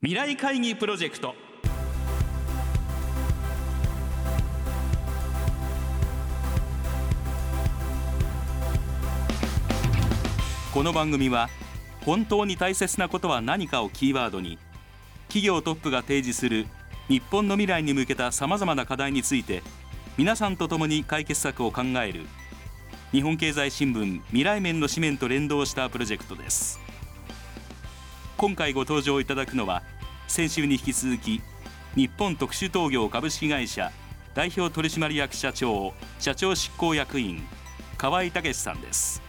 未来会議プロジェクト、この番組は本当に大切なことは何かをキーワードに、企業トップが提示する日本の未来に向けたさまざまな課題について、皆さんと共に解決策を考える日本経済新聞未来面の紙面と連動したプロジェクトです。今回ご登場いただくのは、先週に引き続き日本特殊陶業株式会社代表取締役社長、社長執行役員、河合毅さんです。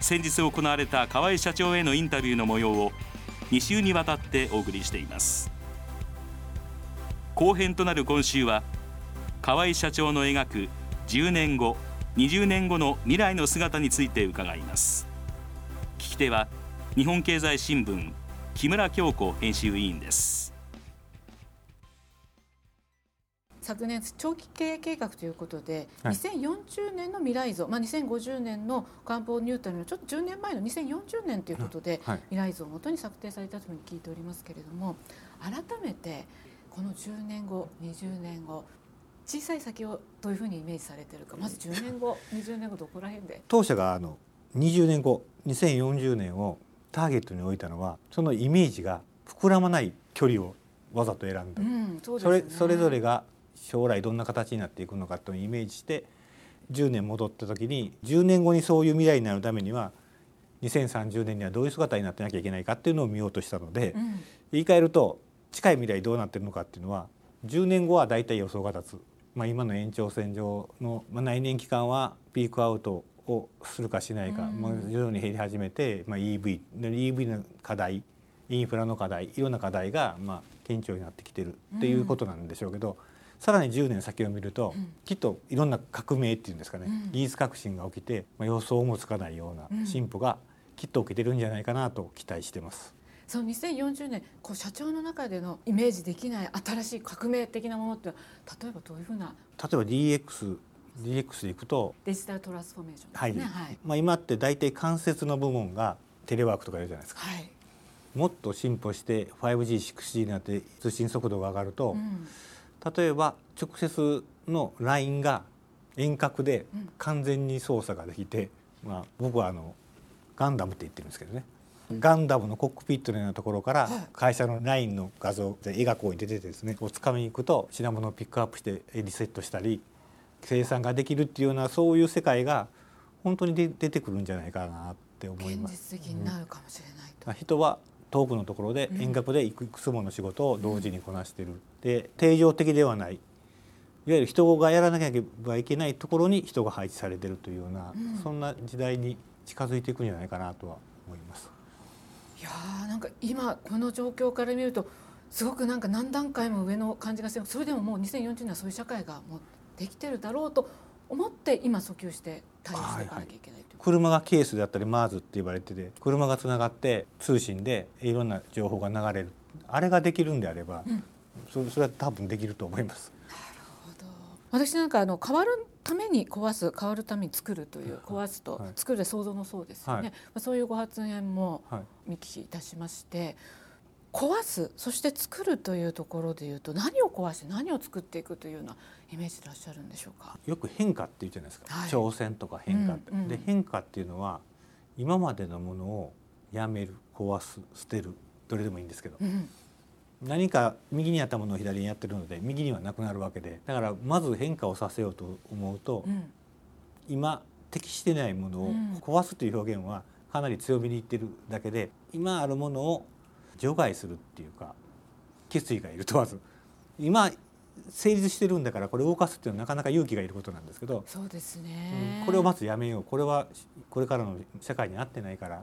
先日行われた河合社長へのインタビューの模様を2週にわたってお送りしています。後編となる今週は、河合社長の描く10年後、20年後の未来の姿について伺います。聞き手は日本経済新聞、木村京子編集委員です。昨年長期経営計画ということで、はい、2040年の未来像、2050年の官房ニュートンのちょっと10年前の2040年ということで、はい、未来像をもとに策定されたというふうに聞いておりますけれども、改めてこの10年後20年後、小さい先をどういうふうにイメージされているか、まず10年後20年後どこら辺で当社が20年後2040年をターゲットに置いたのは、そのイメージが膨らまない距離をわざと選んで、それぞれが将来どんな形になっていくのかというイメージして、10年戻った時に10年後にそういう未来になるためには2030年にはどういう姿になってなきゃいけないかっていうのを見ようとしたので、言い換えると近い未来どうなってるのかっていうのは、10年後はだいたい予想が立つ、今の延長線上の内燃機関はピークアウトをするかしないか、徐々に減り始めて、EV の課題、インフラの課題、いろんな課題が顕著になってきてるっていうことなんでしょうけど、さらに10年先を見ると、きっといろんな革命っていうんですかね、技術革新が起きて、予想もつかないような進歩がきっと起きてるんじゃないかなと期待してます。その2040年、こう社長の中でのイメージできない新しい革命的なものって、例えばどういうふうな、例えば DX でいくとデジタルトランスフォーメーションですね、今って大体間接の部門がテレワークとかやるじゃないですか、もっと進歩して 5G、6G になって通信速度が上がると、例えば直接の LINE が遠隔で完全に操作ができて、僕はガンダムって言ってるんですけどね、ガンダムのコックピットのようなところから会社の LINE の画像で絵がこう出ててですね、つかみに行くと品物をピックアップしてリセットしたり生産ができるっていうような、そういう世界が本当に出てくるんじゃないかなって思います。現実的になるかもしれないと、人は遠くのところで遠隔でいくつもの仕事を同時にこなしている、で定常的ではない、いわゆる人がやらなければいけないところに人が配置されているというような、そんな時代に近づいていくんじゃないかなとは思います。いやー、なんか今この状況から見るとすごく何段階も上の感じがして、それでももう2040年はそういう社会がもうできてるだろうと思って、今訴求して対応していかなきゃいけないという、車がケースであったり MaaS って言われてて、車がつながって通信でいろんな情報が流れる、あれができるんであれば、それは多分できると思います。なるほど。私なんか変わるために壊す、変わるために作るという、壊すと作るで創造のそうですよね、そういうご発言も見聞きいたしまして、壊すそして作るというところでいうと、何を壊して何を作っていくというようなイメージでいらっしゃるんでしょうか。よく変化って言うじゃないですか、挑戦とか変化って、で変化っていうのは今までのものをやめる、壊す、捨てる、どれでもいいんですけど、何か右にあったものを左にやってるので右にはなくなるわけで、だからまず変化をさせようと思うと、今適してないものを壊すという表現はかなり強めに言ってるだけで、今あるものを除外するっていうか、決意がいる問わず、今成立してるんだからこれを動かすっていうのはなかなか勇気がいることなんですけど、そうですね、これをまずやめよう、これはこれからの社会に合ってないから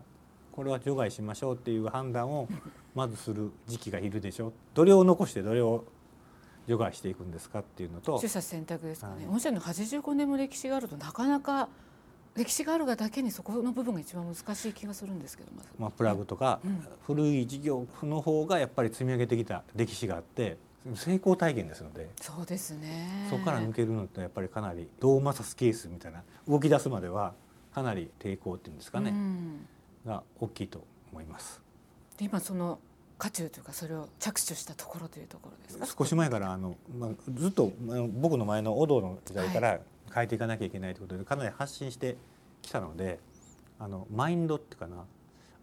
これは除外しましょうっていう判断をまずする時期がいるでしょう。どれを残してどれを除外していくんですかっていうのと、取捨選択ですかね。御社の85年も歴史があると、なかなか歴史があるがだけにそこの部分が一番難しい気がするんですけど、プラグとか古い事業の方がやっぱり積み上げてきた歴史があって成功体験ですので、そうですね、そこから抜けるのってやっぱりかなりドーマサスケースみたいな、動き出すまではかなり抵抗っていうんですかね、が大きいと思います。で今その渦中というかそれを着手したところというところですか。少し前からずっと僕の前のオドの時代から変えていかなきゃいけないということでかなり発信してきたのでマインドっていうかな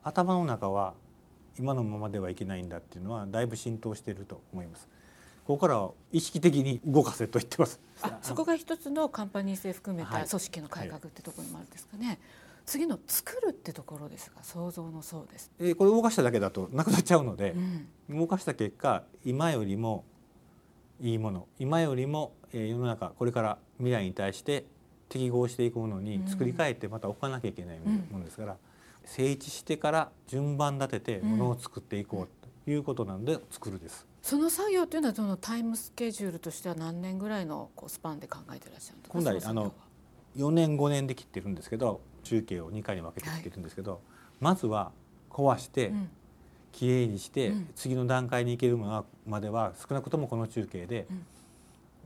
頭の中は今のままではいけないんだっていうのはだいぶ浸透していると思います。ここからは意識的に動かせと言ってます。そこが一つのカンパニー性含めた組織の改革ってところにもあるんですかね、はい、次の作るってところですが創造のそうです、これ動かしただけだとなくなっちゃうので、うん、動かした結果今よりもいいもの今よりも世の中これから未来に対して適合していくものに作り変えてまた置かなきゃいけないものですから、うんうん整地してから順番立ててものを作っていこうということなんで作るです、うん、その作業というのはそのタイムスケジュールとしては何年ぐらいのこうスパンで考えていらっしゃるんですか。今度は4年5年で切ってるんですけど中継を2回に分けて切ってるんですけど、はい、まずは壊してきれいにして、うん、次の段階に行けるまでは少なくともこの中継で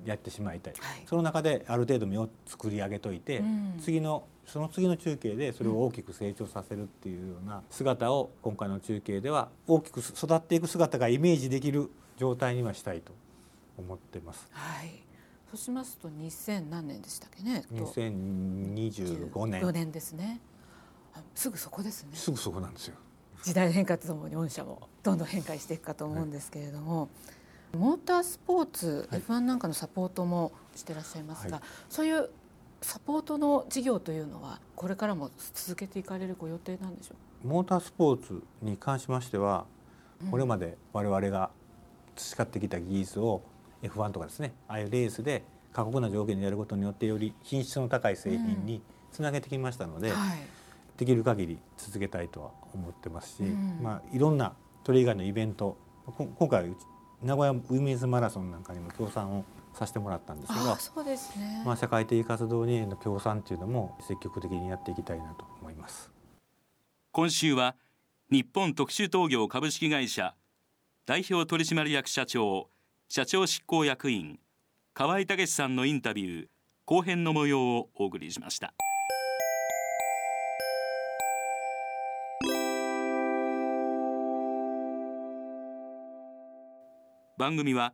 やってしまいたい、はい、その中である程度目を作り上げといて、うん、その次の中継でそれを大きく成長させるっていうような姿を今回の中継では大きく育っていく姿がイメージできる状態にはしたいと思ってます、はい、そうしますと2000何年でしたっけね2025年4年ですね。すぐそこですね。すぐそこなんですよ。時代の変化とともに御社もどんどん変化していくかと思うんですけれども、はいモータースポーツ、はい、F1 なんかのサポートもしてらっしゃいますが、はい、そういうサポートの事業というのはこれからも続けていかれるご予定なんでしょうか。モータースポーツに関しましては、うん、これまで我々が培ってきた技術を F1 とかですねああいうレースで過酷な条件でやることによってより品質の高い製品につなげてきましたので、うんはい、できる限り続けたいとは思ってますし、うんまあ、いろんなそれ以外のイベント今回名古屋ウィメンズマラソンなんかにも協賛をさせてもらったんですけどそうですね、まあ、社会的活動への協賛というのも積極的にやっていきたいなと思います。今週は日本特殊陶業株式会社代表取締役社長執行役員河合武さんのインタビュー後編の模様をお送りしました。番組は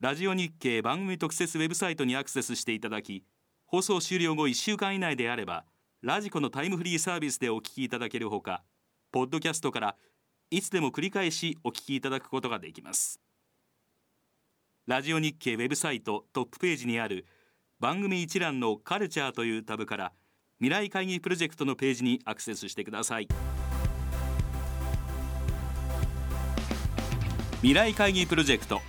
ラジオ日経番組特設ウェブサイトにアクセスしていただき放送終了後1週間以内であればラジコのタイムフリーサービスでお聞きいただけるほかポッドキャストからいつでも繰り返しお聞きいただくことができます。ラジオ日経ウェブサイトトップページにある番組一覧のカルチャーというタブから未来会議プロジェクトのページにアクセスしてください。未来会議プロジェクト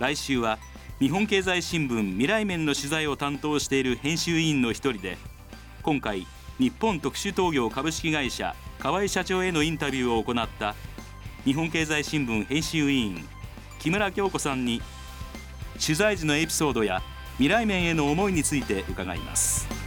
来週は日本経済新聞未来面の取材を担当している編集委員の一人で今回日本特殊陶業株式会社河合社長へのインタビューを行った日本経済新聞編集委員木村京子さんに取材時のエピソードや未来面への思いについて伺います。